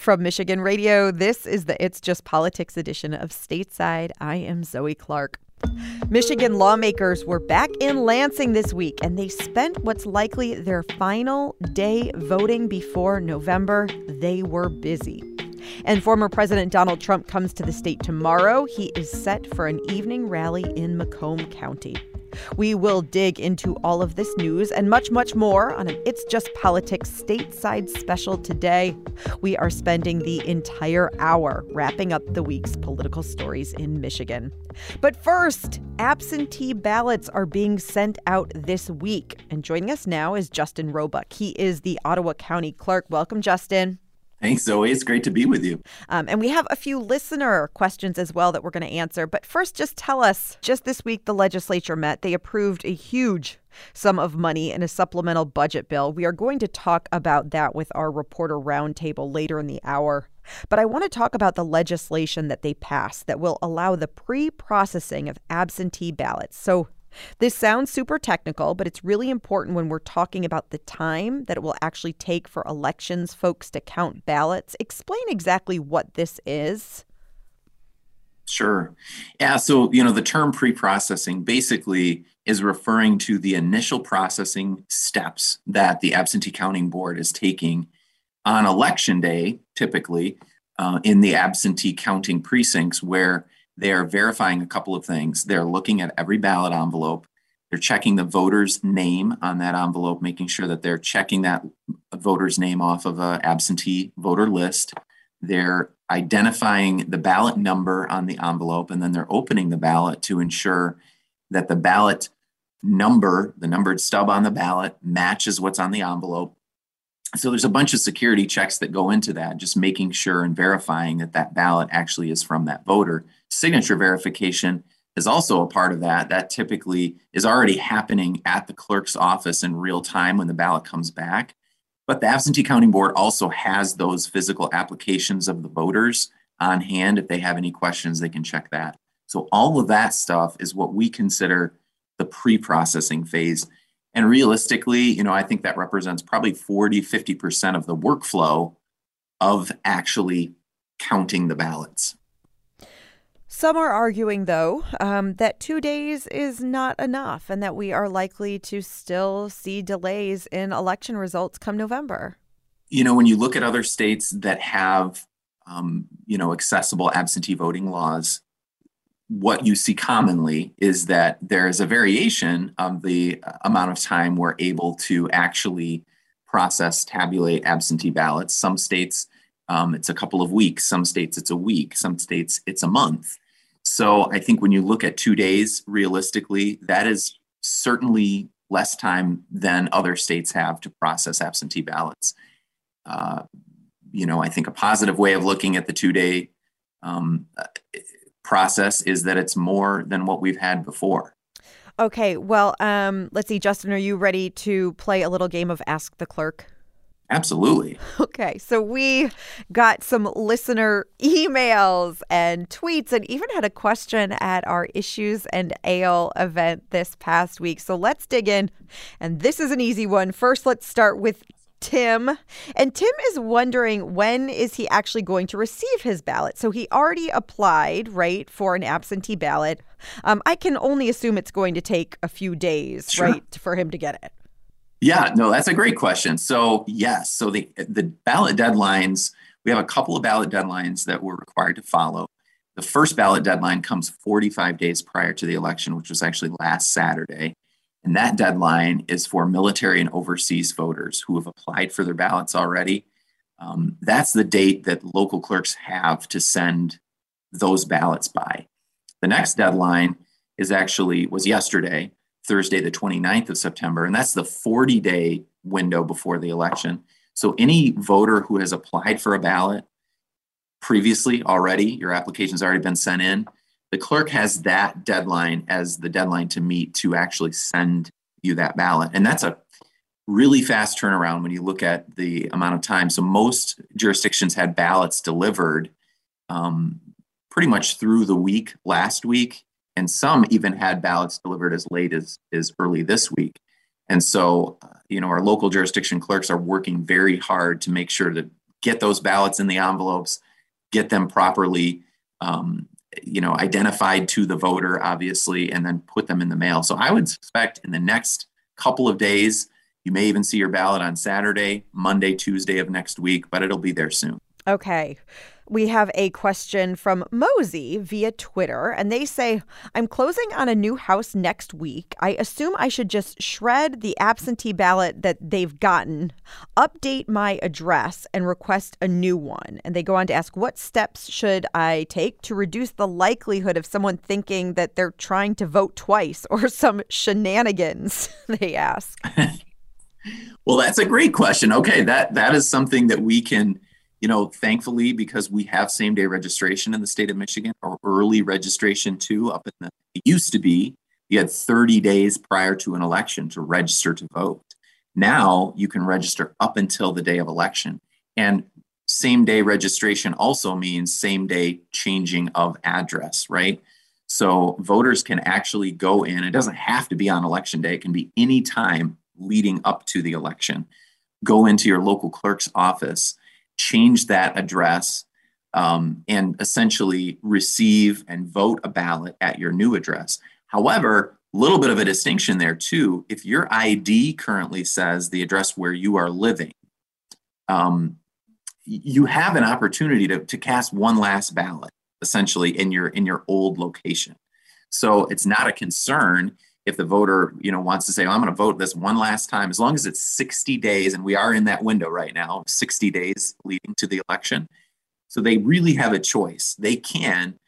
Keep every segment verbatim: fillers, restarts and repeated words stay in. From Michigan Radio, this is the It's Just Politics edition of Stateside. I am Zoe Clark. Michigan lawmakers were back in Lansing this week, and they spent what's likely their final day voting before November. They were busy. And former President Donald Trump comes to the state tomorrow. He is set for an evening rally in Macomb County. We will dig into all of this news and much, much more on an It's Just Politics Stateside special today. We are spending the entire hour wrapping up the week's political stories in Michigan. But first, absentee ballots are being sent out this week. And joining us now is Justin Roebuck. He is the Ottawa County Clerk. Welcome, Justin. Thanks, Zoe. It's great to be with you. Um, and we have a few listener questions as well that we're going to answer. But first, just tell us, just this week, the legislature met. They approved a huge sum of money in a supplemental budget bill. We are going to talk about that with our reporter roundtable later in the hour. But I want to talk about the legislation that they passed that will allow the pre-processing of absentee ballots. So this sounds super technical, but it's really important when we're talking about the time that it will actually take for elections folks to count ballots. Explain exactly what this is. Sure. Yeah, so, you know, the term pre-processing basically is referring to the initial processing steps that the absentee counting board is taking on election day, typically, uh, in the absentee counting precincts where they are verifying a couple of things. They're looking at every ballot envelope. They're checking the voter's name on that envelope, making sure that they're checking that voter's name off of an absentee voter list. They're identifying the ballot number on the envelope, and then they're opening the ballot to ensure that the ballot number, the numbered stub on the ballot, matches what's on the envelope. So there's a bunch of security checks that go into that, just making sure and verifying that that ballot actually is from that voter. Signature verification is also a part of that. That typically is already happening at the clerk's office in real time when the ballot comes back. But the absentee counting board also has those physical applications of the voters on hand. If they have any questions, they can check that. So all of that stuff is what we consider the pre-processing phase. And realistically, you know, I think that represents probably forty, fifty percent of the workflow of actually counting the ballots. Some are arguing, though, um, that two days is not enough and that we are likely to still see delays in election results come November. You know, when you look at other states that have, um, you know, accessible absentee voting laws, what you see commonly is that there is a variation of the amount of time we're able to actually process, tabulate absentee ballots. Some states, um, it's a couple of weeks. Some states, it's a week. Some states, it's a month. So I think when you look at two days, realistically, that is certainly less time than other states have to process absentee ballots. Uh, you know, I think a positive way of looking at the two-day um, process is that it's more than what we've had before. Okay, well, um, let's see. Justin, are you ready to play a little game of Ask the Clerk? Absolutely. Okay, so we got some listener emails and tweets and even had a question at our Issues and Ale event this past week. So let's dig in. And this is an easy one. First, let's start with Tim. And Tim is wondering, when is he actually going to receive his ballot? So he already applied, right, for an absentee ballot. Um, I can only assume it's going to take a few days, sure, right, for him to get it. Yeah, no, that's a great question. So, yes, so the, the ballot deadlines, we have a couple of ballot deadlines that we're required to follow. The first ballot deadline comes forty-five days prior to the election, which was actually last Saturday. And that deadline is for military and overseas voters who have applied for their ballots already. Um, that's the date that local clerks have to send those ballots by. The next deadline is actually was yesterday, Thursday, the twenty-ninth of September, and that's the forty-day window before the election. So any voter who has applied for a ballot previously already, your application's already been sent in, the clerk has that deadline as the deadline to meet to actually send you that ballot. And that's a really fast turnaround when you look at the amount of time. So most jurisdictions had ballots delivered um, pretty much through the week last week. And some even had ballots delivered as late as, as early this week. And so, uh, you know, our local jurisdiction clerks are working very hard to make sure that get those ballots in the envelopes, get them properly, um, you know, identified to the voter, obviously, and then put them in the mail. So I would suspect in the next couple of days, you may even see your ballot on Saturday, Monday, Tuesday of next week, but it'll be there soon. Okay. We have a question from Mosey via Twitter, and they say, I'm closing on a new house next week. I assume I should just shred the absentee ballot that they've gotten, update my address, and request a new one. And they go on to ask, what steps should I take to reduce the likelihood of someone thinking that they're trying to vote twice or some shenanigans, they ask. Well, that's a great question. Okay, that that is something that we can, you know, thankfully, because we have same-day registration in the state of Michigan, or early registration too, up in the, it used to be, you had thirty days prior to an election to register to vote. Now you can register up until the day of election. And same-day registration also means same-day changing of address, right? So voters can actually go in, it doesn't have to be on election day, it can be any time leading up to the election. Go into your local clerk's office, change that address, um, and essentially receive and vote a ballot at your new address. However, a little bit of a distinction there too. If your I D currently says the address where you are living, um, you have an opportunity to, to cast one last ballot, essentially in your in your old location. So it's not a concern if the voter, you know, wants to say, well, I'm going to vote this one last time, as long as it's sixty days, and we are in that window right now, sixty days leading to the election. So they really have a choice. They can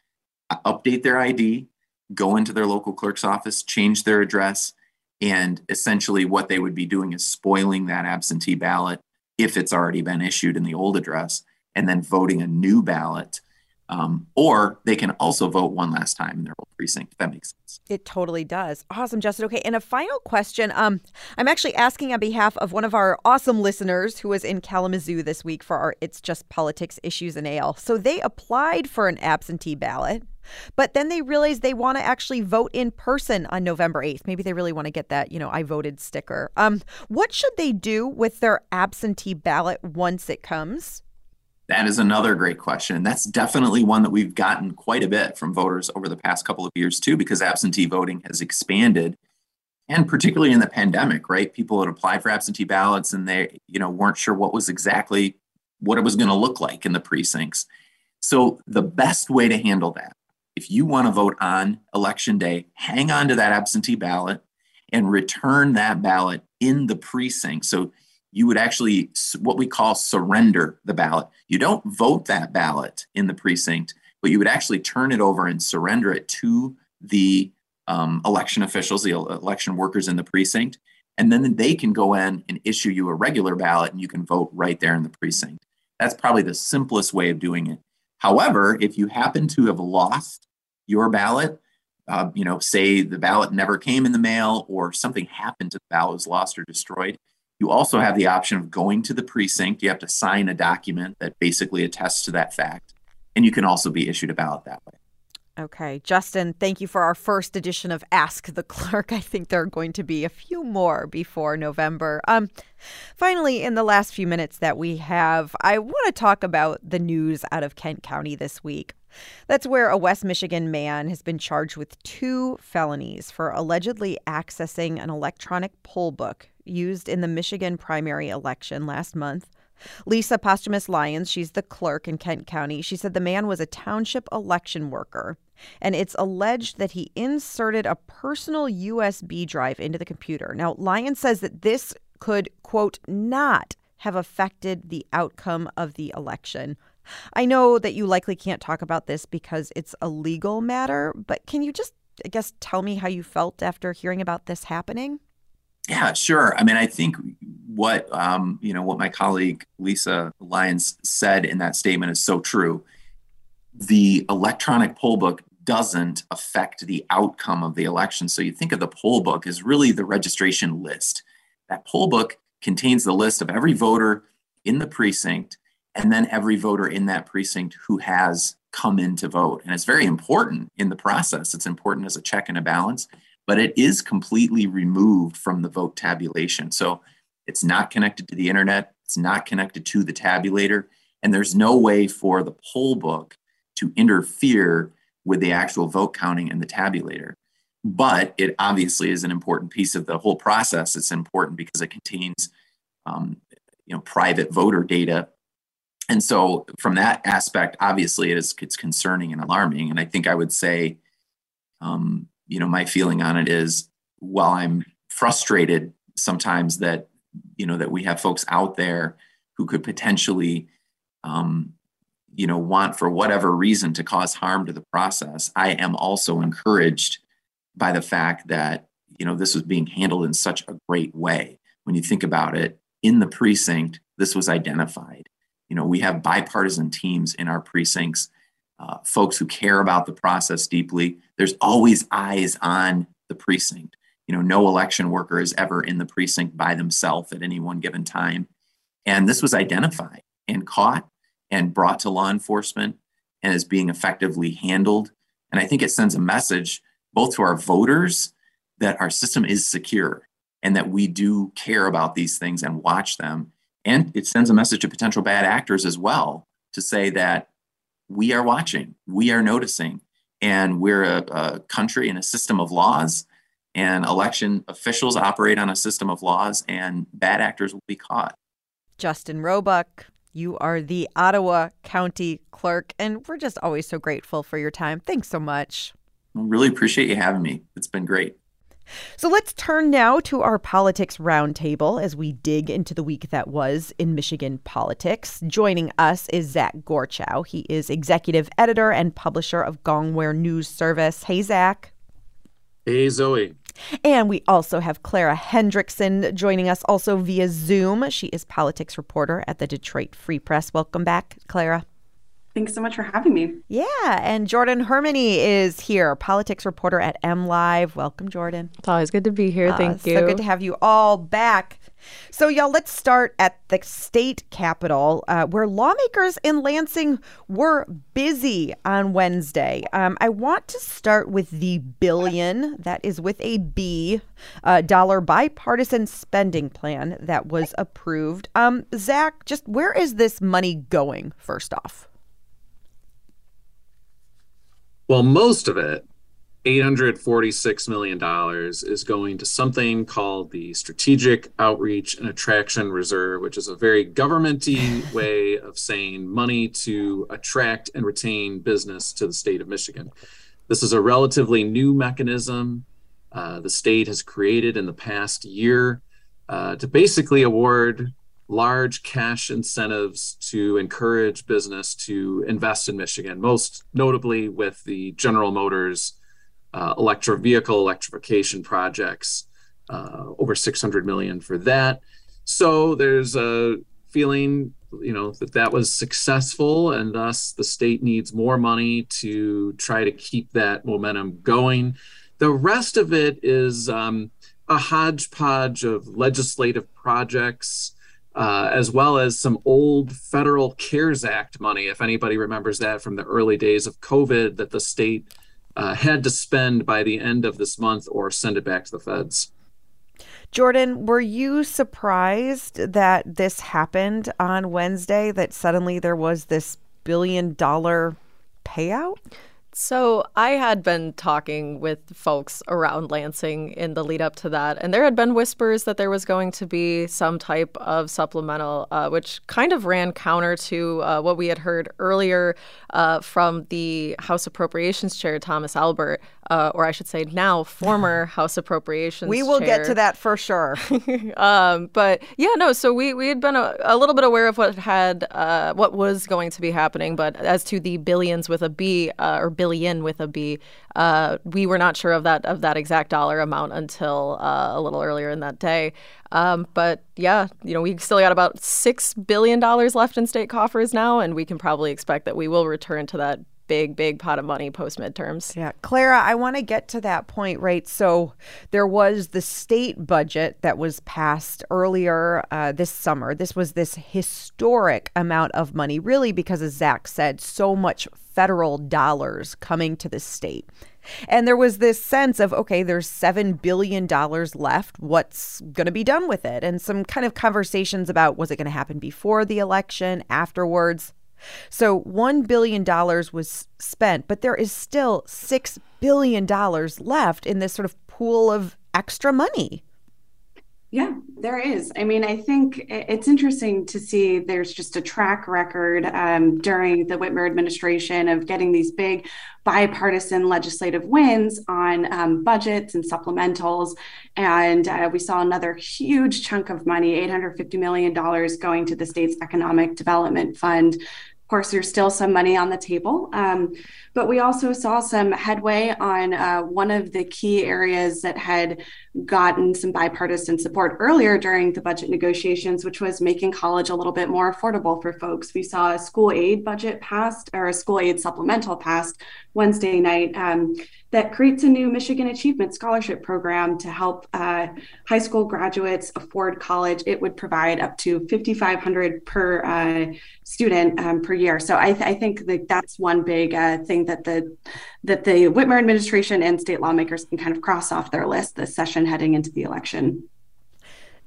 update their I D, go into their local clerk's office, change their address, and essentially what they would be doing is spoiling that absentee ballot if it's already been issued in the old address, and then voting a new ballot. Um, or they can also vote one last time in their old precinct, if that makes sense. It totally does. Awesome, Justin. Okay, and a final question. Um, I'm actually asking on behalf of one of our awesome listeners who was in Kalamazoo this week for our It's Just Politics Issues and Ale. So they applied for an absentee ballot, but then they realized they want to actually vote in person on November eighth. Maybe they really want to get that, you know, I voted sticker. Um, what should they do with their absentee ballot once it comes? That is another great question. That's definitely one that we've gotten quite a bit from voters over the past couple of years, too, because absentee voting has expanded. And particularly in the pandemic, right? People had applied for absentee ballots and they, you know, weren't sure what was exactly what it was going to look like in the precincts. So the best way to handle that, if you want to vote on election day, hang on to that absentee ballot and return that ballot in the precinct. So you would actually, what we call, surrender the ballot. You don't vote that ballot in the precinct, but you would actually turn it over and surrender it to the um, election officials, the election workers in the precinct, and then they can go in and issue you a regular ballot and you can vote right there in the precinct. That's probably the simplest way of doing it. However, if you happen to have lost your ballot, uh, you know, say the ballot never came in the mail or something happened to the ballot, was lost or destroyed, you also have the option of going to the precinct. You have to sign a document that basically attests to that fact. And you can also be issued a ballot that way. Okay. Justin, thank you for our first edition of Ask the Clerk. I think there are going to be a few more before November. Um, finally, in the last few minutes that we have, I want to talk about the news out of Kent County this week. That's where a West Michigan man has been charged with two felonies for allegedly accessing an electronic poll book used in the Michigan primary election last month. Lisa Posthumus Lyons, she's the clerk in Kent County, she said the man was a township election worker, and it's alleged that he inserted a personal U S B drive into the computer. Now, Lyons says that this could, quote, not have affected the outcome of the election. I know that you likely can't talk about this because it's a legal matter, but can you just, I guess, tell me how you felt after hearing about this happening? Yeah, sure. I mean, I think what, um, you know, what my colleague Lisa Lyons said in that statement is so true. The electronic poll book doesn't affect the outcome of the election. So you think of the poll book as really the registration list. That poll book contains the list of every voter in the precinct and then every voter in that precinct who has come in to vote. And it's very important in the process. It's important as a check and a balance, but it is completely removed from the vote tabulation. So it's not connected to the internet. It's not connected to the tabulator. And there's no way for the poll book to interfere with the actual vote counting and the tabulator. But it obviously is an important piece of the whole process. It's important because it contains um, you know, private voter data. And so from that aspect, obviously it is, it's concerning and alarming. And I think I would say, um, you know, my feeling on it is, while I'm frustrated sometimes that, you know, that we have folks out there who could potentially, um, you know, want for whatever reason to cause harm to the process, I am also encouraged by the fact that, you know, this was being handled in such a great way. When you think about it, in the precinct, this was identified. You know, we have bipartisan teams in our precincts, uh, folks who care about the process deeply. There's always eyes on the precinct. You know, no election worker is ever in the precinct by themselves at any one given time. And this was identified and caught and brought to law enforcement and is being effectively handled. And I think it sends a message both to our voters that our system is secure and that we do care about these things and watch them. And it sends a message to potential bad actors as well to say that we are watching, we are noticing, and we're a, a country and a system of laws. And election officials operate on a system of laws, and bad actors will be caught. Justin Roebuck, you are the Ottawa County Clerk, and we're just always so grateful for your time. Thanks so much. I really appreciate you having me. It's been great. So let's turn now to our politics roundtable as we dig into the week that was in Michigan politics. Joining us is Zach Gorchow. He is executive editor and publisher of Gongware News Service. Hey, Zach. Hey, Zoe. And we also have Clara Hendrickson joining us also via Zoom. She is politics reporter at the Detroit Free Press. Welcome back, Clara. Thanks so much for having me. Yeah, and Jordan Hermony is here, politics reporter at M Live. Welcome, Jordan. It's always good to be here. Uh, Thank you. So good to have you all back. So, y'all, let's start at the state capitol, uh, where lawmakers in Lansing were busy on Wednesday. Um, I want to start with the billion, that is with a B, uh, dollar bipartisan spending plan that was approved. Um, Zach, just where is this money going, first off? Well, most of it, eight hundred forty-six million dollars, is going to something called the Strategic Outreach and Attraction Reserve, which is a very government-y way of saying money to attract and retain business to the state of Michigan. This is a relatively new mechanism uh, the state has created in the past year uh, to basically award large cash incentives to encourage business to invest in Michigan, most notably with the General Motors uh, electric vehicle electrification projects, uh, over six hundred million dollars for that. So there's a feeling, you know, that that was successful, and thus the state needs more money to try to keep that momentum going. The rest of it is um, a hodgepodge of legislative projects, Uh, as well as some old federal CARES Act money, if anybody remembers that from the early days of COVID, that the state uh, had to spend by the end of this month or send it back to the feds. Jordan, were you surprised that this happened on Wednesday, that suddenly there was this billion dollar payout? So I had been talking with folks around Lansing in the lead up to that, and there had been whispers that there was going to be some type of supplemental, uh, which kind of ran counter to uh, what we had heard earlier uh, from the House Appropriations Chair, Thomas Albert, uh, or I should say now former House Appropriations Chair. We will get to that for sure. um, but yeah, no, so we, we had been a, a little bit aware of what had uh, what was going to be happening, but as to the billions with a B uh, or billions, billion with a B. Uh, we were not sure of that of that exact dollar amount until uh, a little earlier in that day. Um, but yeah, you know, we still got about six billion dollars left in state coffers now, and we can probably expect that we will return to that big, big pot of money post-midterms. Yeah. Clara, I want to get to that point, right? So there was the state budget that was passed earlier uh, this summer. This was this historic amount of money, really, because, as Zach said, so much federal dollars coming to the state. And there was this sense of, okay, there's seven billion dollars left. What's going to be done with it? And some kind of conversations about, was it going to happen before the election, afterwards? So one billion dollars was spent, but there is still six billion dollars left in this sort of pool of extra money. Yeah, there is. I mean, I think it's interesting to see there's just a track record um, during the Whitmer administration of getting these big bipartisan legislative wins on um, budgets and supplementals. And uh, we saw another huge chunk of money, eight hundred fifty million dollars going to the state's economic development fund. Of course, there's still some money on the table, um, but we also saw some headway on uh, one of the key areas that had gotten some bipartisan support earlier during the budget negotiations, which was making college a little bit more affordable for folks. We saw a school aid budget passed, or a school aid supplemental passed Wednesday night um, that creates a new Michigan Achievement Scholarship Program to help uh, high school graduates afford college. It would provide up to fifty-five hundred dollars per uh, student um, per year. So I, th- I think that that's one big uh, thing that the that the Whitmer administration and state lawmakers can kind of cross off their list this session heading into the election.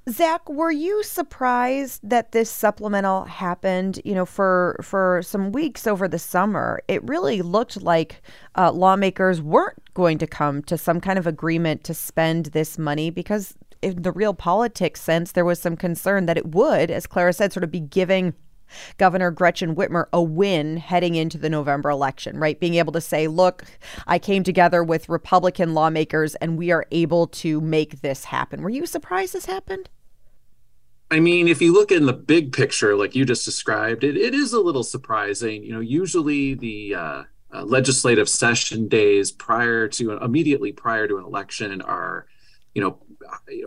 Zach, were you surprised that this supplemental happened? You know, for for some weeks over the summer, it really looked like uh, lawmakers weren't going to come to some kind of agreement to spend this money because in the real politics sense, there was some concern that it would, as Clara said, sort of be giving Governor Gretchen Whitmer a win heading into the November election, right? Being able to say, look, I came together with Republican lawmakers and we are able to make this happen. Were you surprised this happened? I mean, if you look in the big picture, like you just described, it, it is a little surprising. You know, usually the uh, uh, legislative session days prior to immediately prior to an election are, you know,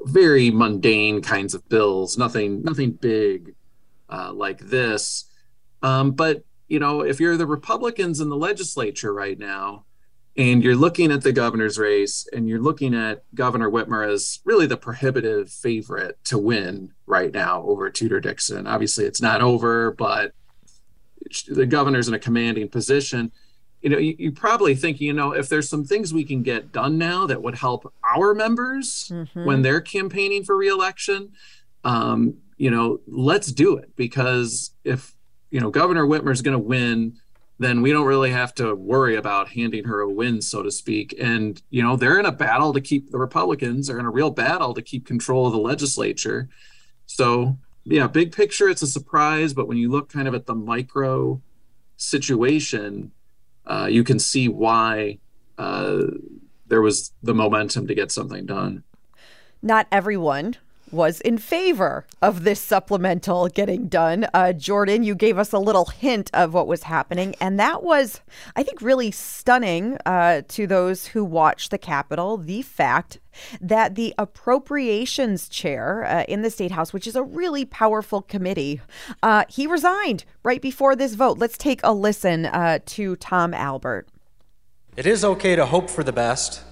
very mundane kinds of bills, nothing, nothing big. Uh, like this. Um, but, you know, if you're the Republicans in the legislature right now, and you're looking at the governor's race, and you're looking at Governor Whitmer as really the prohibitive favorite to win right now over Tudor Dixon. Obviously, it's not over, but the governor's in a commanding position. You know, you, you probably think, you know, if there's some things we can get done now that would help our members mm-hmm. when they're campaigning for reelection, um, you know, let's do it, because if, you know, Governor Whitmer's going to win, then we don't really have to worry about handing her a win, so to speak. And, you know, they're in a battle to keep the Republicans are in a real battle to keep control of the legislature. So, yeah, big picture, it's a surprise. But when you look kind of at the micro situation, uh, you can see why uh, there was the momentum to get something done. Not everyone was in favor of this supplemental getting done. Uh, Jordan, you gave us a little hint of what was happening. And that was, I think, really stunning uh, to those who watched the Capitol, the fact that the appropriations chair uh, in the State House, which is a really powerful committee, uh, he resigned right before this vote. Let's take a listen uh, to Tom Albert. It is okay to hope for the best,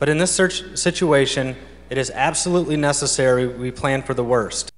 but in this search situation, it is absolutely necessary we plan for the worst.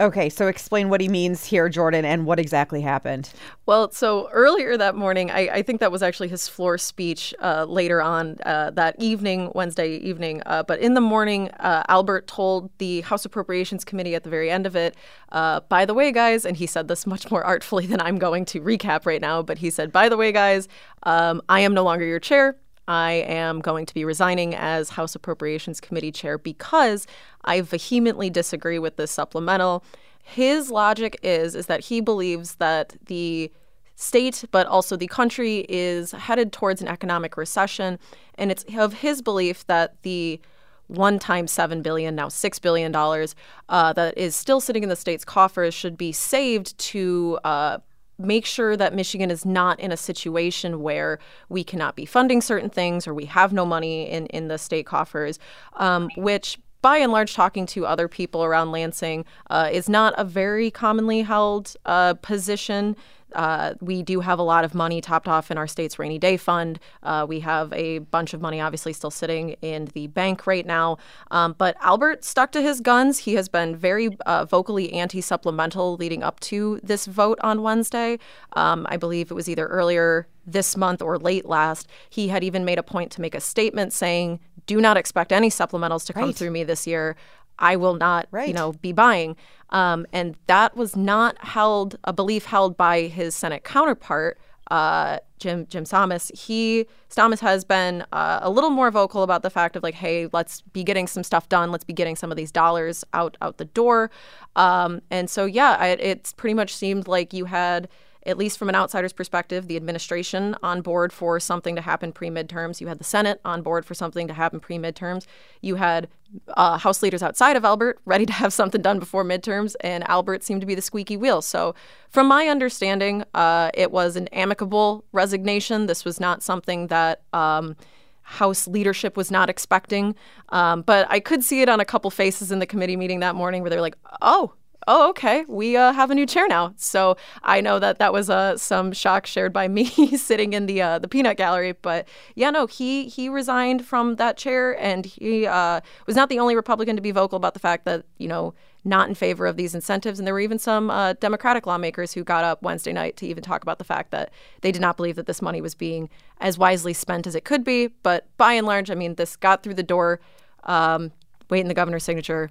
Okay, so explain what he means here, Jordan, and what exactly happened. Well, so earlier that morning, I, I think that was actually his floor speech uh, later on uh, that evening, Wednesday evening. Uh, but in the morning, uh, Albert told the House Appropriations Committee at the very end of it, uh, by the way, guys, and he said this much more artfully than I'm going to recap right now, but he said, by the way, guys, um, I am no longer your chair. I am going to be resigning as House Appropriations Committee chair because I vehemently disagree with this supplemental. His logic is, is that he believes that the state, but also the country, is headed towards an economic recession. And it's of his belief that the one-time seven billion dollars, now six billion dollars, uh, that is still sitting in the state's coffers should be saved to uh make sure that Michigan is not in a situation where we cannot be funding certain things or we have no money in, in the state coffers, um, which by and large, talking to other people around Lansing, uh, is not a very commonly held uh, position Uh, we do have a lot of money topped off in our state's rainy day fund. Uh, we have a bunch of money obviously still sitting in the bank right now. Um, but Albert stuck to his guns. He has been very uh, vocally anti-supplemental leading up to this vote on Wednesday. Um, I believe it was either earlier this month or late last. He had even made a point to make a statement saying, do not expect any supplementals to come right. through me this year. I will not, right. you know, be buying. Um, and that was not held, a belief held by his Senate counterpart, uh, Jim Jim Thomas. He, Thomas has been uh, a little more vocal about the fact of like, hey, let's be getting some stuff done. Let's be getting some of these dollars out, out the door. Um, and so, yeah, it, it's pretty much seemed like you had, at least from an outsider's perspective, the administration on board for something to happen pre-midterms. You had the Senate on board for something to happen pre-midterms. You had uh, House leaders outside of Albert ready to have something done before midterms, and Albert seemed to be the squeaky wheel. So from my understanding, uh, it was an amicable resignation. This was not something that um, House leadership was not expecting. Um, but I could see it on a couple faces in the committee meeting that morning where they were like, oh, oh, okay, we uh, have a new chair now. So I know that that was uh, some shock shared by me sitting in the uh, the peanut gallery. But yeah, no, he he resigned from that chair, and he uh, was not the only Republican to be vocal about the fact that, you know, not in favor of these incentives. And there were even some uh, Democratic lawmakers who got up Wednesday night to even talk about the fact that they did not believe that this money was being as wisely spent as it could be. But by and large, I mean, this got through the door, um, waiting the governor's signature,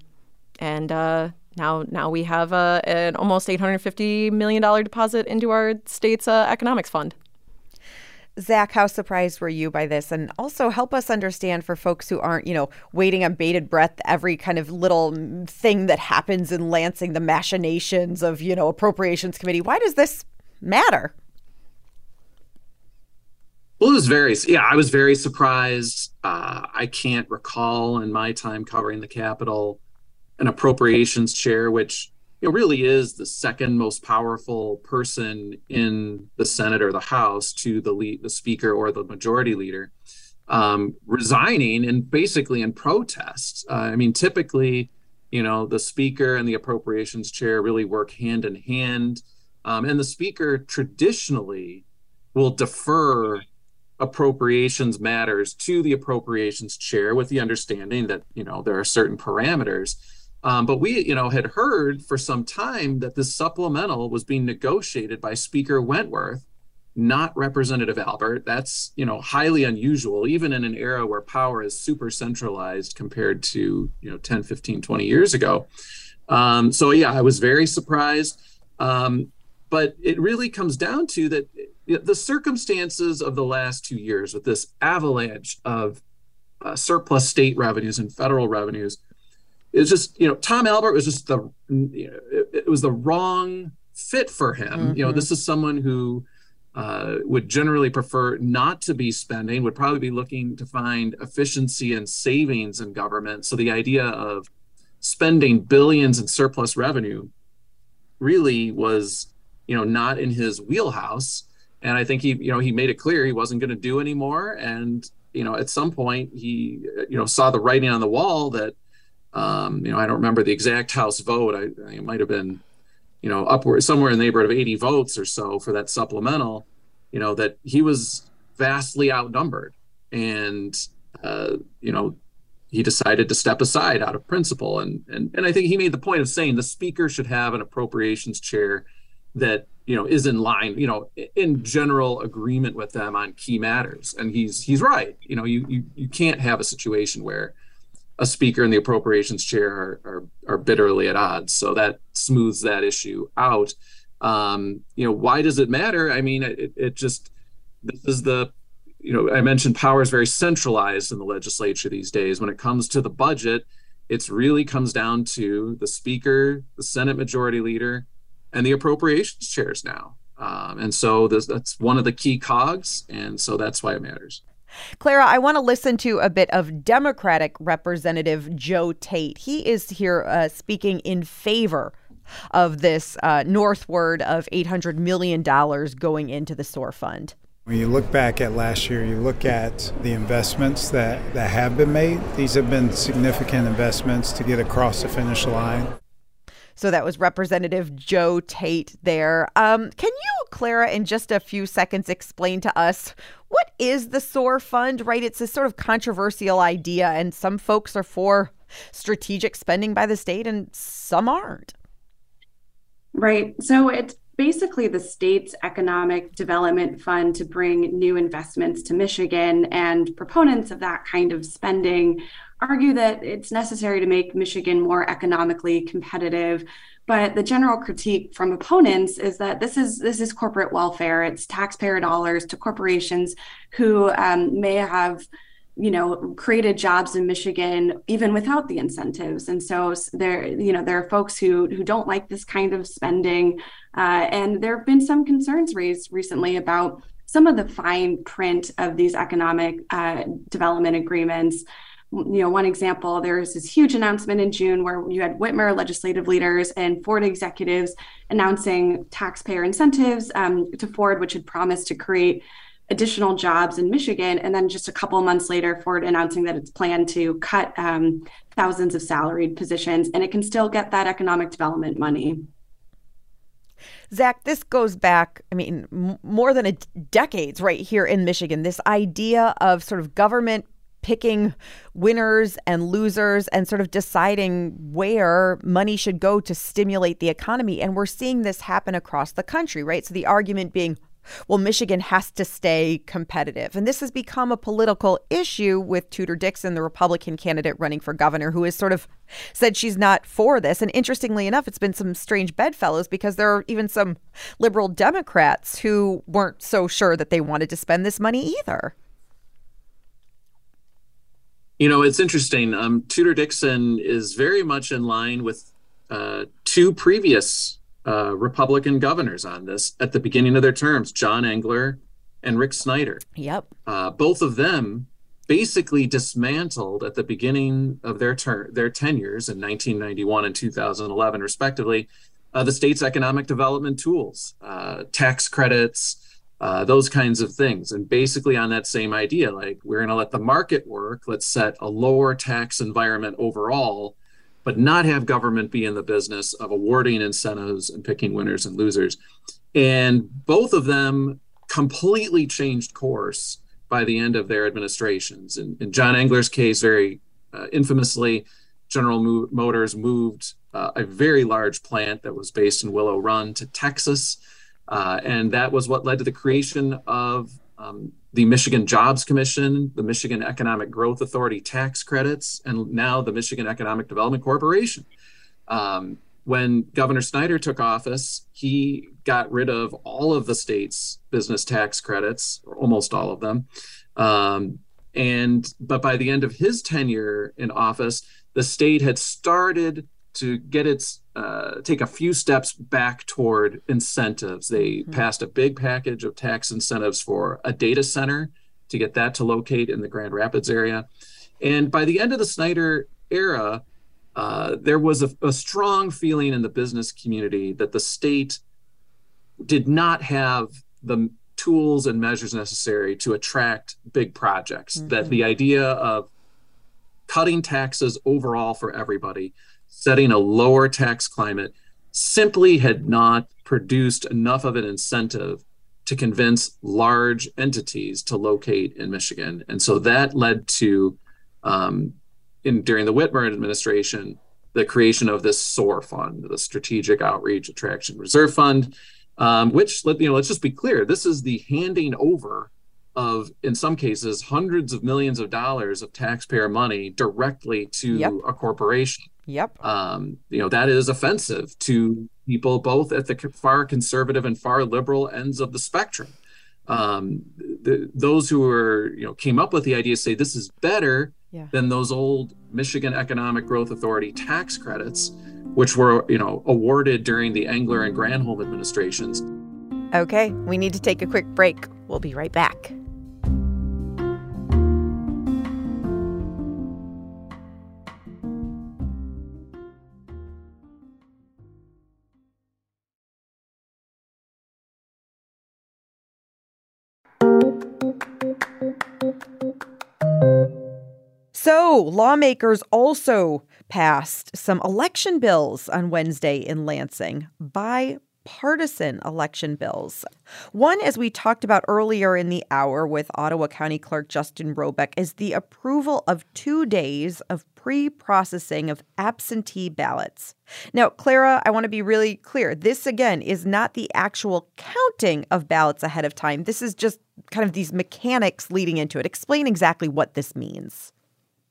and uh Now now we have uh, an almost eight hundred fifty million dollars deposit into our state's uh, economics fund. Zach, how surprised were you by this? And also help us understand for folks who aren't, you know, waiting on bated breath every kind of little thing that happens in Lansing, the machinations of, you know, Appropriations Committee. Why does this matter? Well, it was very, yeah, I was very surprised. Uh, I can't recall in my time covering the Capitol an appropriations chair, which, you know, really is the second most powerful person in the Senate or the House to the lead, the Speaker or the Majority Leader, um, resigning and basically in protest. Uh, I mean, typically, you know, the Speaker and the appropriations chair really work hand in hand, um, and the Speaker traditionally will defer appropriations matters to the appropriations chair with the understanding that, you know, there are certain parameters. Um, but we, you know, had heard for some time that this supplemental was being negotiated by Speaker Wentworth, not Representative Albert. That's, you know, highly unusual, even in an era where power is super centralized compared to, you know, ten, fifteen, twenty years ago. Um, so, yeah, I was very surprised. Um, but it really comes down to that the circumstances of the last two years with this avalanche of uh, surplus state revenues and federal revenues. It's just, you know, Tom Albert was just the, you know, it, it was the wrong fit for him. Mm-hmm. You know, this is someone who uh, would generally prefer not to be spending, would probably be looking to find efficiency and savings in government. So the idea of spending billions in surplus revenue really was, you know, not in his wheelhouse. And I think he, you know, he made it clear he wasn't going to do anymore. And, you know, at some point he, you know, saw the writing on the wall that, Um, you know, I don't remember the exact House vote. I, it might have been, you know, upward somewhere in the neighborhood of eighty votes or so for that supplemental. You know, that he was vastly outnumbered, and uh, you know, he decided to step aside out of principle. And and and I think he made the point of saying the Speaker should have an appropriations chair that, you know, is in line, you know, in general agreement with them on key matters. And he's he's right. You know, you you you can't have a situation where a Speaker and the appropriations chair are, are, are bitterly at odds. So that smooths that issue out. Um, you know, why does it matter? I mean, it, it just, this is the, you know, I mentioned power is very centralized in the legislature these days. When it comes to the budget, it's really comes down to the Speaker, the Senate Majority Leader, and the appropriations chairs now. Um, and so this, that's one of the key cogs. And so that's why it matters. Clara, I want to listen to a bit of Democratic Representative Joe Tate. He is here uh, speaking in favor of this uh, northward of eight hundred million dollars going into the SOAR fund. When you look back at last year, you look at the investments that, that have been made. These have been significant investments to get across the finish line. So that was Representative Joe Tate there. Um, can you, Clara, in just a few seconds, explain to us what is the SOAR fund, right? It's a sort of controversial idea, and some folks are for strategic spending by the state and some aren't. Right. So it's basically the state's economic development fund to bring new investments to Michigan, and proponents of that kind of spending argue that it's necessary to make Michigan more economically competitive. But the general critique from opponents is that this is this is corporate welfare. It's taxpayer dollars to corporations who um, may have, you know, created jobs in Michigan even without the incentives. And so there, you know, there are folks who who don't like this kind of spending. Uh, and there have been some concerns raised recently about some of the fine print of these economic uh, development agreements. You know, one example, there was this huge announcement in June where you had Whitmer legislative leaders and Ford executives announcing taxpayer incentives um, to Ford, which had promised to create additional jobs in Michigan. And then just a couple months later, Ford announcing that it's planned to cut um, thousands of salaried positions, and it can still get that economic development money. Zach, this goes back, I mean, m- more than a d- decades right here in Michigan, this idea of sort of government picking winners and losers and sort of deciding where money should go to stimulate the economy. And we're seeing this happen across the country, right? So the argument being, well, Michigan has to stay competitive. And this has become a political issue with Tudor Dixon, the Republican candidate running for governor, who has sort of said she's not for this. And interestingly enough, it's been some strange bedfellows because there are even some liberal Democrats who weren't so sure that they wanted to spend this money either. You know, it's interesting. Um, Tudor Dixon is very much in line with uh, two previous Uh, Republican governors on this at the beginning of their terms, John Engler and Rick Snyder. Yep. Uh, both of them basically dismantled at the beginning of their ter- their tenures in nineteen ninety-one and two thousand eleven, respectively, uh, the state's economic development tools, uh, tax credits, uh, those kinds of things. And basically on that same idea, like, we're going to let the market work. Let's set a lower tax environment overall, but not have government be in the business of awarding incentives and picking winners and losers. And both of them completely changed course by the end of their administrations. In, in John Engler's case, very uh, infamously, General Mo- Motors moved uh, a very large plant that was based in Willow Run to Texas. Uh, and that was what led to the creation of um, the Michigan Jobs Commission, the Michigan Economic Growth Authority tax credits, and now the Michigan Economic Development Corporation. Um, when Governor Snyder took office, he got rid of all of the state's business tax credits, or almost all of them. Um, and but by the end of his tenure in office, the state had started to get its uh, take a few steps back toward incentives. They mm-hmm. passed a big package of tax incentives for a data center to get that to locate in the Grand Rapids area. And by the end of the Snyder era, uh, there was a, a strong feeling in the business community that the state did not have the tools and measures necessary to attract big projects, mm-hmm. that the idea of cutting taxes overall for everybody, setting a lower tax climate, simply had not produced enough of an incentive to convince large entities to locate in Michigan. And so that led to, um, in during the Whitmer administration, the creation of this SOAR fund, the Strategic Outreach Attraction Reserve Fund, um, which, let, you know, let's just be clear, this is the handing over of, in some cases, hundreds of millions of dollars of taxpayer money directly to yep. a corporation. Yep. Um, you know, that is offensive to people both at the far conservative and far liberal ends of the spectrum. Um, the, those who were, you know, came up with the idea say this is better yeah. than those old Michigan Economic Growth Authority tax credits, which were, you know, awarded during the Engler and Granholm administrations. Okay, we need to take a quick break. We'll be right back. So lawmakers also passed some election bills on Wednesday in Lansing, bipartisan election bills. One, as we talked about earlier in the hour with Ottawa County Clerk Justin Roebuck, is the approval of two days of pre-processing of absentee ballots. Now, Clara, I want to be really clear. This, again, is not the actual counting of ballots ahead of time. This is just kind of these mechanics leading into it. Explain exactly what this means.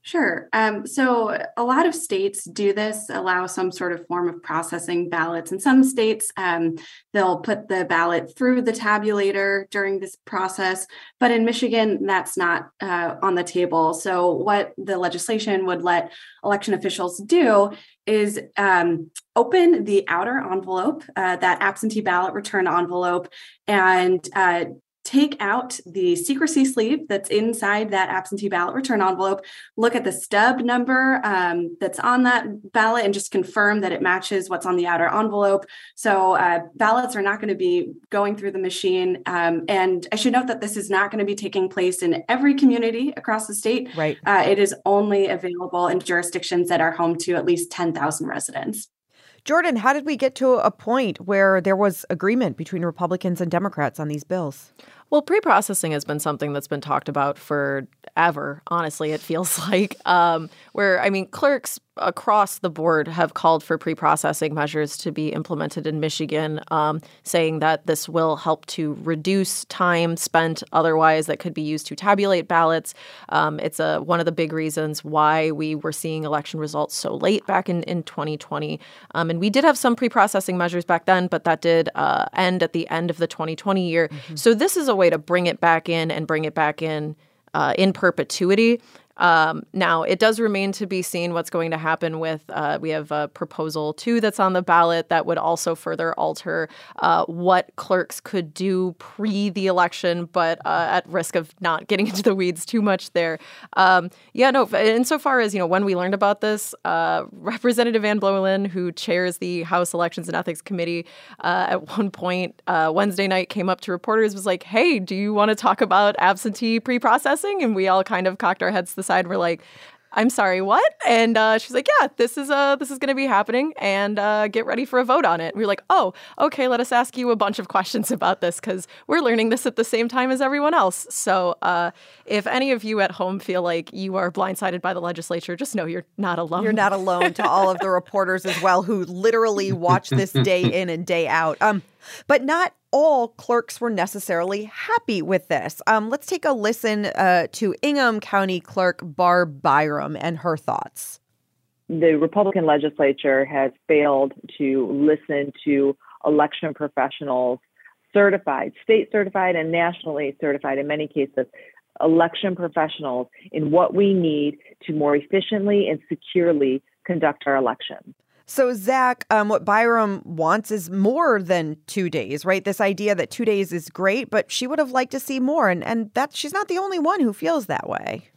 Sure. Um, so a lot of states do this, allow some sort of form of processing ballots. In some states, um, they'll put the ballot through the tabulator during this process. But in Michigan, that's not uh, on the table. So what the legislation would let election officials do is um, open the outer envelope, uh, that absentee ballot return envelope, and uh take out the secrecy sleeve that's inside that absentee ballot return envelope, look at the stub number um, that's on that ballot, and just confirm that it matches what's on the outer envelope. So uh, ballots are not going to be going through the machine. Um, and I should note that this is not going to be taking place in every community across the state. Right. Uh, it is only available in jurisdictions that are home to at least ten thousand residents. Jordan, how did we get to a point where there was agreement between Republicans and Democrats on these bills? Well, pre-processing has been something that's been talked about forever, honestly, it feels like, um, where, I mean, clerks across the board have called for pre-processing measures to be implemented in Michigan, um, saying that this will help to reduce time spent otherwise that could be used to tabulate ballots. Um, it's a, one of the big reasons why we were seeing election results so late back in, in twenty twenty. Um, and we did have some pre-processing measures back then, but that did uh, end at the end of the twenty twenty year. Mm-hmm. So this is a way to bring it back in and bring it back in uh, in perpetuity. Um, now, it does remain to be seen what's going to happen with, uh, we have a Proposal two that's on the ballot that would also further alter uh, what clerks could do pre the election, but uh, at risk of not getting into the weeds too much there. Um, yeah, no, insofar as, you know, when we learned about this, uh, Representative Ann Bloehlin, who chairs the House Elections and Ethics Committee, uh, at one point uh, Wednesday night came up to reporters, was like, hey, do you want to talk about absentee pre-processing? And we all kind of cocked our heads to the side. We're like, I'm sorry, what? And uh, she's like, yeah, this is uh, this is going to be happening, and uh, get ready for a vote on it. And we we're like, oh, okay, let us ask you a bunch of questions about this because we're learning this at the same time as everyone else. So uh, if any of you at home feel like you are blindsided by the legislature, just know you're not alone. You're not alone. To all of the reporters as well who literally watch this day in and day out. Um, but not all clerks were necessarily happy with this. Um, let's take a listen uh, to Ingham County Clerk Barb Byram and her thoughts. The Republican legislature has failed to listen to election professionals, certified, state certified and nationally certified in many cases, election professionals in what we need to more efficiently and securely conduct our elections. So, Zach, um, what Byram wants is more than two days, right? This idea that two days is great, but she would have liked to see more. And, and that she's not the only one who feels that way.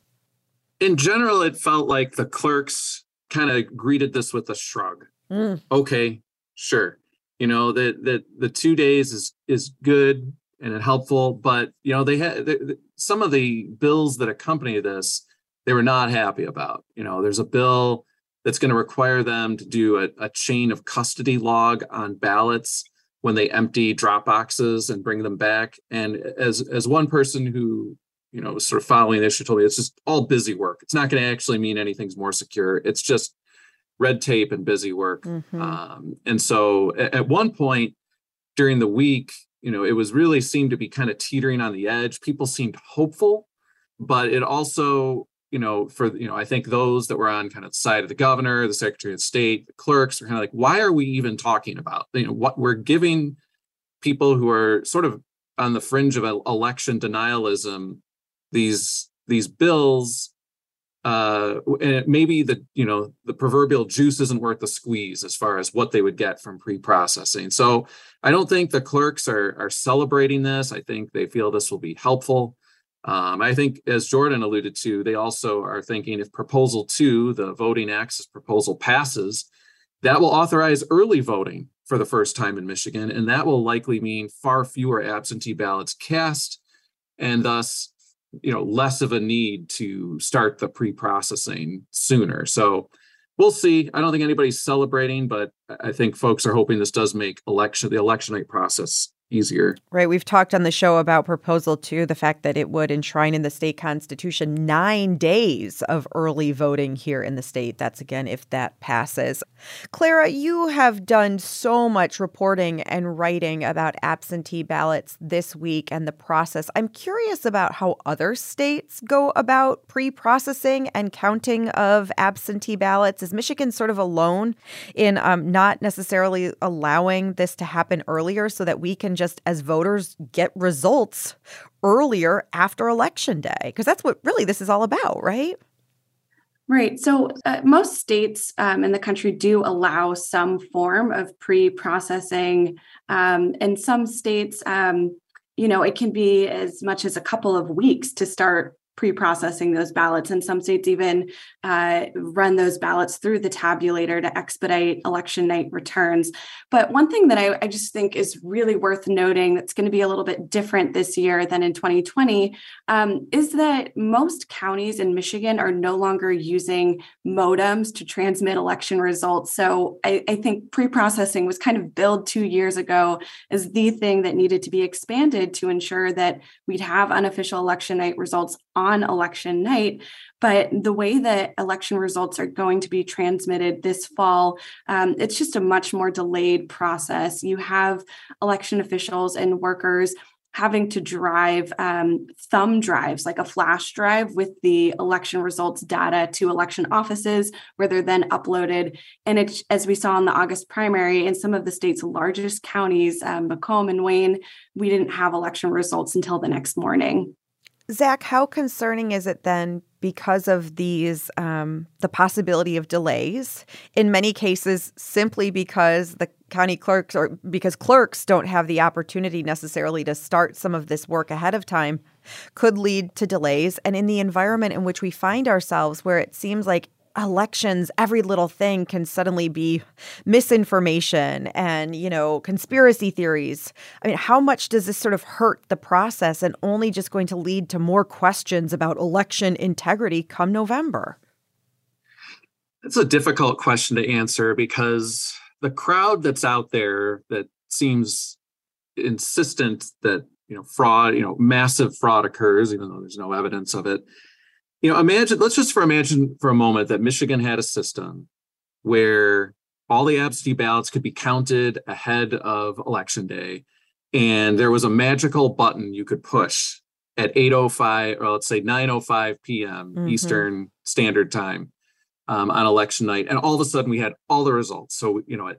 In general, it felt like the clerks kind of greeted this with a shrug. Mm. Okay, sure. You know, that the, the two days is is good and helpful. But, you know, they had the, the, some of the bills that accompany this, they were not happy about. You know, there's a bill that's going to require them to do a, a chain of custody log on ballots when they empty drop boxes and bring them back. And as as one person who, you know, was sort of following the issue told me, it's just all busy work. It's not going to actually mean anything's more secure. It's just red tape and busy work. Mm-hmm. Um, and so at, at one point during the week, you know, it was really seemed to be kind of teetering on the edge. People seemed hopeful, but it also, you know, for, you know, I think those that were on kind of the side of the governor, the secretary of state, the clerks are kind of like, why are we even talking about, you know, what we're giving people who are sort of on the fringe of election denialism, these, these bills, uh, and maybe the, you know, the proverbial juice isn't worth the squeeze as far as what they would get from pre-processing. So I don't think the clerks are, are celebrating this. I think they feel this will be helpful. Um, I think, as Jordan alluded to, they also are thinking if Proposal two, the voting access proposal, passes, that will authorize early voting for the first time in Michigan, and that will likely mean far fewer absentee ballots cast, and thus you know, less of a need to start the pre-processing sooner. So we'll see. I don't think anybody's celebrating, but I think folks are hoping this does make election the election night process easier. Right. We've talked on the show about Proposal two, the fact that it would enshrine in the state constitution nine days of early voting here in the state. That's, again, if that passes. Clara, you have done so much reporting and writing about absentee ballots this week and the process. I'm curious about how other states go about pre-processing and counting of absentee ballots. Is Michigan sort of alone in um, not necessarily allowing this to happen earlier so that we can just, as voters, get results earlier after Election Day? Because that's what really this is all about, right? Right. So uh, most states um, in the country do allow some form of pre-processing. Um, in some states, um, you know, it can be as much as a couple of weeks to start pre-processing those ballots. And some states even uh, run those ballots through the tabulator to expedite election night returns. But one thing that I, I just think is really worth noting that's going to be a little bit different this year than in twenty twenty um, is that most counties in Michigan are no longer using modems to transmit election results. So I, I think pre-processing was kind of billed two years ago as the thing that needed to be expanded to ensure that we'd have unofficial election night results on on election night. But the way that election results are going to be transmitted this fall, um, it's just a much more delayed process. You have election officials and workers having to drive um, thumb drives, like a flash drive with the election results data to election offices where they're then uploaded. And it's, as we saw in the August primary, in some of the state's largest counties, um, Macomb and Wayne, we didn't have election results until the next morning. Zach, how concerning is it then, because of these, um, the possibility of delays, in many cases simply because the county clerks or because clerks don't have the opportunity necessarily to start some of this work ahead of time, could lead to delays? And in the environment in which we find ourselves, where it seems like elections, every little thing can suddenly be misinformation and, you know, conspiracy theories. I mean, how much does this sort of hurt the process and only just going to lead to more questions about election integrity come November? It's a difficult question to answer because the crowd that's out there that seems insistent that, you know, fraud, you know, massive fraud occurs, even though there's no evidence of it. You know, imagine, let's just for imagine for a moment that Michigan had a system where all the absentee ballots could be counted ahead of Election Day, and there was a magical button you could push at eight oh five, or let's say nine oh five p.m. Mm-hmm. Eastern Standard Time um, on election night, and all of a sudden we had all the results. So, you know, at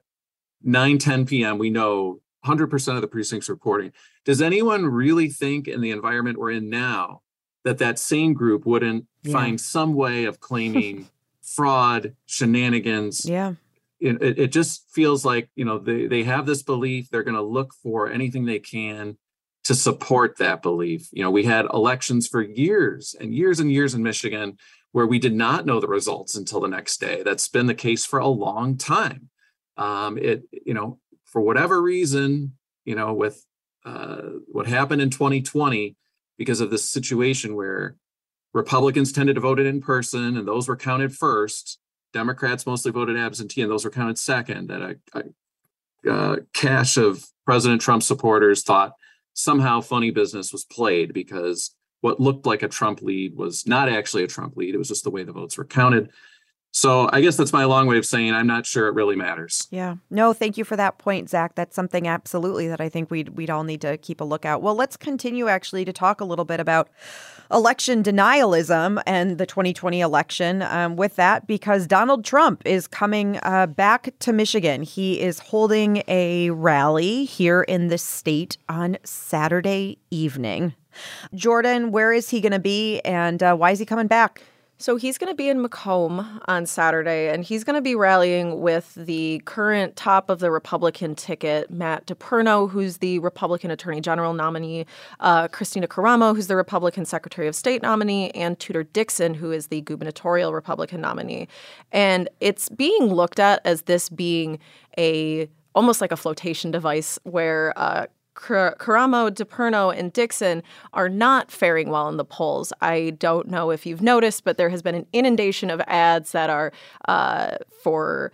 nine ten p.m., we know one hundred percent of the precincts reporting. Does anyone really think in the environment we're in now that that same group wouldn't yeah. find some way of claiming fraud, shenanigans? Yeah, it, it just feels like, you know, they, they have this belief. They're going to look for anything they can to support that belief. You know, we had elections for years and years and years in Michigan where we did not know the results until the next day. That's been the case for a long time. Um, it, you know, for whatever reason, you know, with uh, what happened in twenty twenty, because of this situation where Republicans tended to vote it in person and those were counted first, Democrats mostly voted absentee and those were counted second, that a, a uh, cache of President Trump supporters thought somehow funny business was played because what looked like a Trump lead was not actually a Trump lead. It was just the way the votes were counted. So I guess that's my long way of saying I'm not sure it really matters. Yeah. No, thank you for that point, Zach. That's something absolutely that I think we'd, we'd all need to keep a lookout. Well, let's continue actually to talk a little bit about election denialism and the twenty twenty election um, with that, because Donald Trump is coming uh, back to Michigan. He is holding a rally here in the state on Saturday evening. Jordan, where is he going to be and uh, why is he coming back? So he's going to be in Macomb on Saturday, and he's going to be rallying with the current top of the Republican ticket, Matt DePerno, who's the Republican Attorney General nominee, uh, Kristina Karamo, who's the Republican Secretary of State nominee, and Tudor Dixon, who is the gubernatorial Republican nominee. And it's being looked at as this being a almost like a flotation device where uh, Karamo, DePerno, and Dixon are not faring well in the polls. I don't know if you've noticed, but there has been an inundation of ads that are uh, for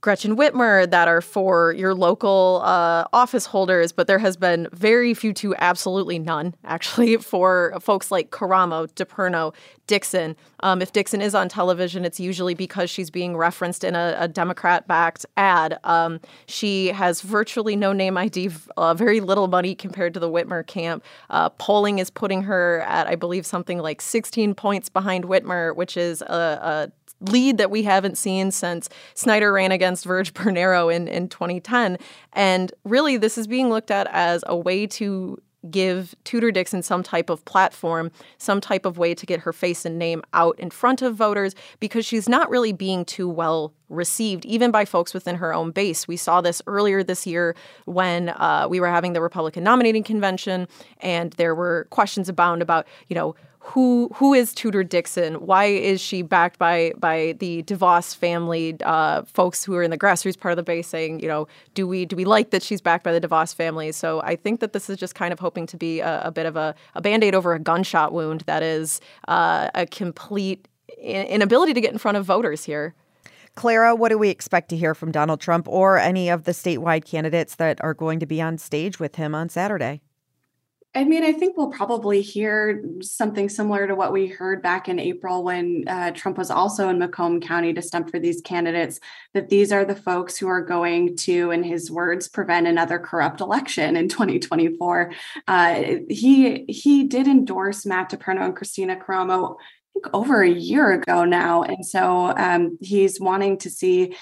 Gretchen Whitmer, that are for your local uh, office holders, but there has been very few to absolutely none, actually, for folks like Karamo, DePerno, Dixon. Um, if Dixon is on television, it's usually because she's being referenced in a, a Democrat-backed ad. Um, she has virtually no name I D, uh, very little money compared to the Whitmer camp. Uh, polling is putting her at, I believe, something like sixteen points behind Whitmer, which is a, a lead that we haven't seen since Snyder ran against Verge Bernero in, in twenty ten. And really, this is being looked at as a way to give Tudor Dixon some type of platform, some type of way to get her face and name out in front of voters, because she's not really being too well received, even by folks within her own base. We saw this earlier this year when uh, we were having the Republican nominating convention, and there were questions abound about, you know, Who who is Tudor Dixon? Why is she backed by by the DeVos family? Uh, folks who are in the grassroots part of the base saying, you know, do we do we like that she's backed by the DeVos family? So I think that this is just kind of hoping to be a, a bit of a, a Band-Aid over a gunshot wound that is uh, a complete inability to get in front of voters here. Clara, what do we expect to hear from Donald Trump or any of the statewide candidates that are going to be on stage with him on Saturday? I mean, I think we'll probably hear something similar to what we heard back in April when uh, Trump was also in Macomb County to stump for these candidates, that these are the folks who are going to, in his words, prevent another corrupt election in twenty twenty-four. Uh, he he did endorse Matt DePerno and Kristina Karamo, I think, over a year ago now. And so um, he's wanting to see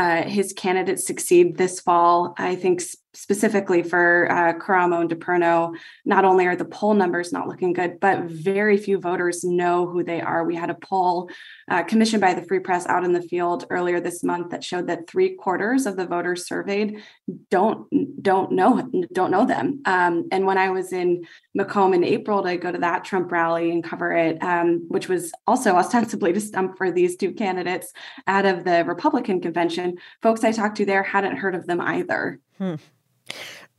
Uh, his candidates succeed this fall. I think specifically for uh, Karamo and DePerno, not only are the poll numbers not looking good, but very few voters know who they are. We had a poll uh, commissioned by the Free Press out in the field earlier this month that showed that three quarters of the voters surveyed don't don't know don't know them. Um, and when I was in Macomb in April to go to that Trump rally and cover it, um, which was also ostensibly to stump for these two candidates out of the Republican convention, folks I talked to there hadn't heard of them either. Hmm.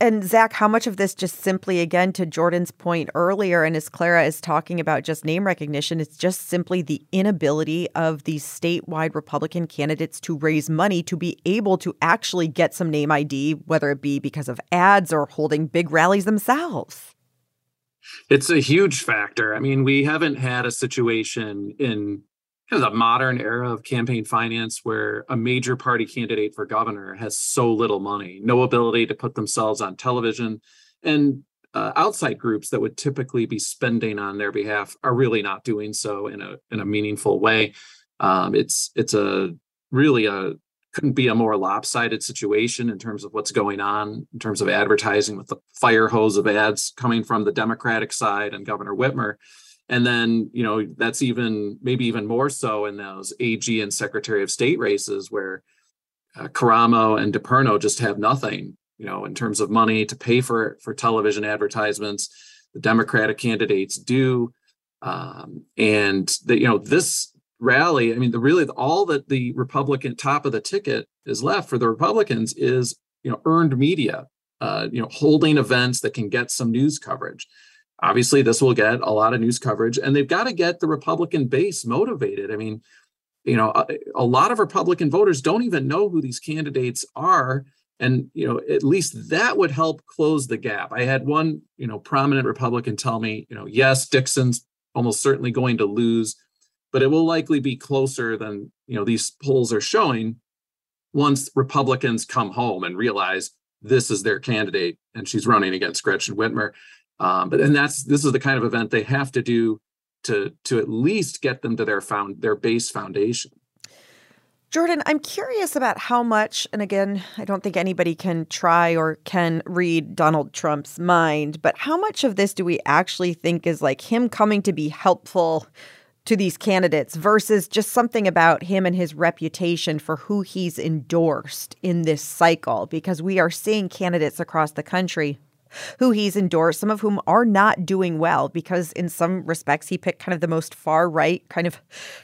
And Zach, how much of this just simply, again, to Jordan's point earlier, and as Clara is talking about just name recognition, it's just simply the inability of these statewide Republican candidates to raise money to be able to actually get some name I D, whether it be because of ads or holding big rallies themselves? It's a huge factor. I mean, we haven't had a situation in you know, the modern era of campaign finance where a major party candidate for governor has so little money, no ability to put themselves on television, and uh, outside groups that would typically be spending on their behalf are really not doing so in a in a meaningful way. Um, it's it's a really a couldn't be a more lopsided situation in terms of what's going on in terms of advertising, with the fire hose of ads coming from the Democratic side and Governor Whitmer. And then, you know, that's even maybe even more so in those A G and Secretary of State races where uh, Karamo and DePerno just have nothing, you know, in terms of money to pay for for television advertisements. The Democratic candidates do. Um, and, the, you know, this rally, I mean, the really all that the Republican top of the ticket is left for the Republicans is, you know, earned media, uh, you know, holding events that can get some news coverage. Obviously, this will get a lot of news coverage, and they've got to get the Republican base motivated. I mean, you know, a, a lot of Republican voters don't even know who these candidates are. And, you know, at least that would help close the gap. I had one, you know, prominent Republican tell me, you know, yes, Dixon's almost certainly going to lose, but it will likely be closer than, you know, these polls are showing once Republicans come home and realize this is their candidate and she's running against Gretchen Whitmer. Um, but and that's this is the kind of event they have to do to to at least get them to their found their base foundation. Jordan, I'm curious about how much, and again, I don't think anybody can try or can read Donald Trump's mind, but how much of this do we actually think is like him coming to be helpful to these candidates versus just something about him and his reputation for who he's endorsed in this cycle? Because we are seeing candidates across the country who he's endorsed, some of whom are not doing well, because in some respects he picked kind of the most far right kind of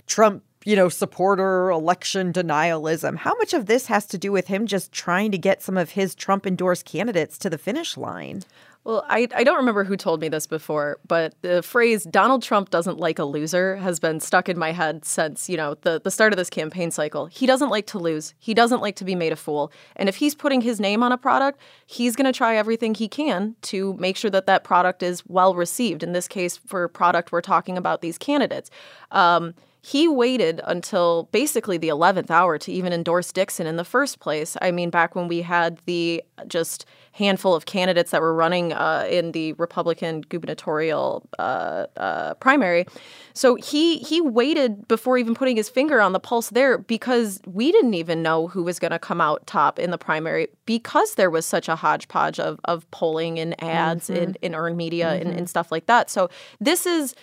Trump you know, supporter election denialism. How much of this has to do with him just trying to get some of his Trump-endorsed candidates to the finish line? Well, I, I don't remember who told me this before, but the phrase Donald Trump doesn't like a loser has been stuck in my head since, you know, the, the start of this campaign cycle. He doesn't like to lose. He doesn't like to be made a fool. And if he's putting his name on a product, he's going to try everything he can to make sure that that product is well received. In this case, for product, we're talking about these candidates. Um He waited until basically the eleventh hour to even endorse Dixon in the first place. I mean, back when we had the just handful of candidates that were running uh, in the Republican gubernatorial uh, uh, primary. So he he waited before even putting his finger on the pulse there, because we didn't even know who was going to come out top in the primary, because there was such a hodgepodge of, of polling and ads mm-hmm. and, and earned media mm-hmm. and, and stuff like that. So this is...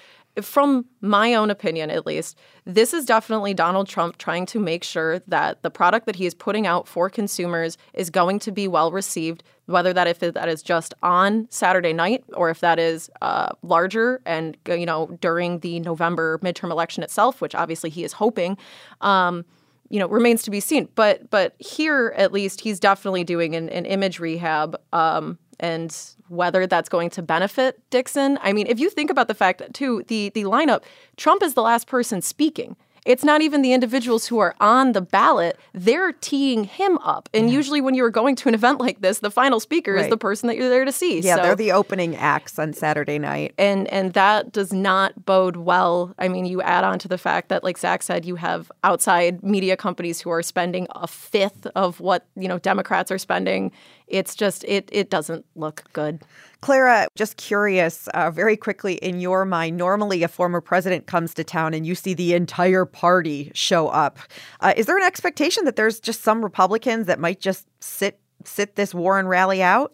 From my own opinion, at least, this is definitely Donald Trump trying to make sure that the product that he is putting out for consumers is going to be well received, whether that if that is just on Saturday night or if that is uh, larger and, you know, during the November midterm election itself, which obviously he is hoping, um, you know, remains to be seen. But but here, at least, he's definitely doing an, an image rehab. Um And whether that's going to benefit Dixon. I mean, if you think about the fact that, too, the, the lineup, Trump is the last person speaking. It's not even the individuals who are on the ballot. They're teeing him up. And yeah. usually when you're going to an event like this, the final speaker right. is the person that you're there to see. Yeah, so, they're the opening acts on Saturday night. And and that does not bode well. I mean, you add on to the fact that, like Zach said, you have outside media companies who are spending a fifth of what, you know, Democrats are spending. It's just, it it doesn't look good. Clara, just curious, uh, very quickly, in your mind, normally a former president comes to town and you see the entire party show up. Uh, is there an expectation that there's just some Republicans that might just sit sit this Warren rally out?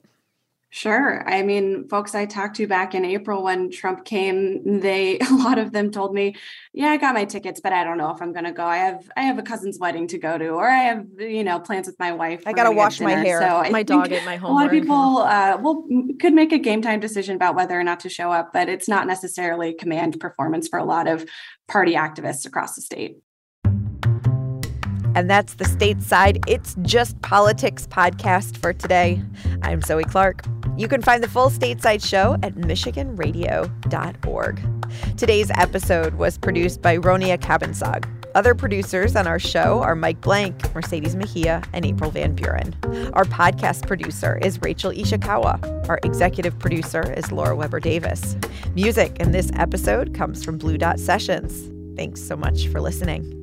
Sure. I mean, folks I talked to back in April when Trump came, they a lot of them told me, yeah, I got my tickets, but I don't know if I'm going to go. I have I have a cousin's wedding to go to, or I have, you know, plans with my wife. I got to wash my hair. So my dog ate my homework. A lot of people uh, will could make a game time decision about whether or not to show up, but it's not necessarily command performance for a lot of party activists across the state. And that's the Stateside It's Just Politics podcast for today. I'm Zoe Clark. You can find the full Stateside show at michigan radio dot org. Today's episode was produced by Ronia Cabensog. Other producers on our show are Mike Blank, Mercedes Mejia, and April Van Buren. Our podcast producer is Rachel Ishikawa. Our executive producer is Laura Weber Davis. Music in this episode comes from Blue Dot Sessions. Thanks so much for listening.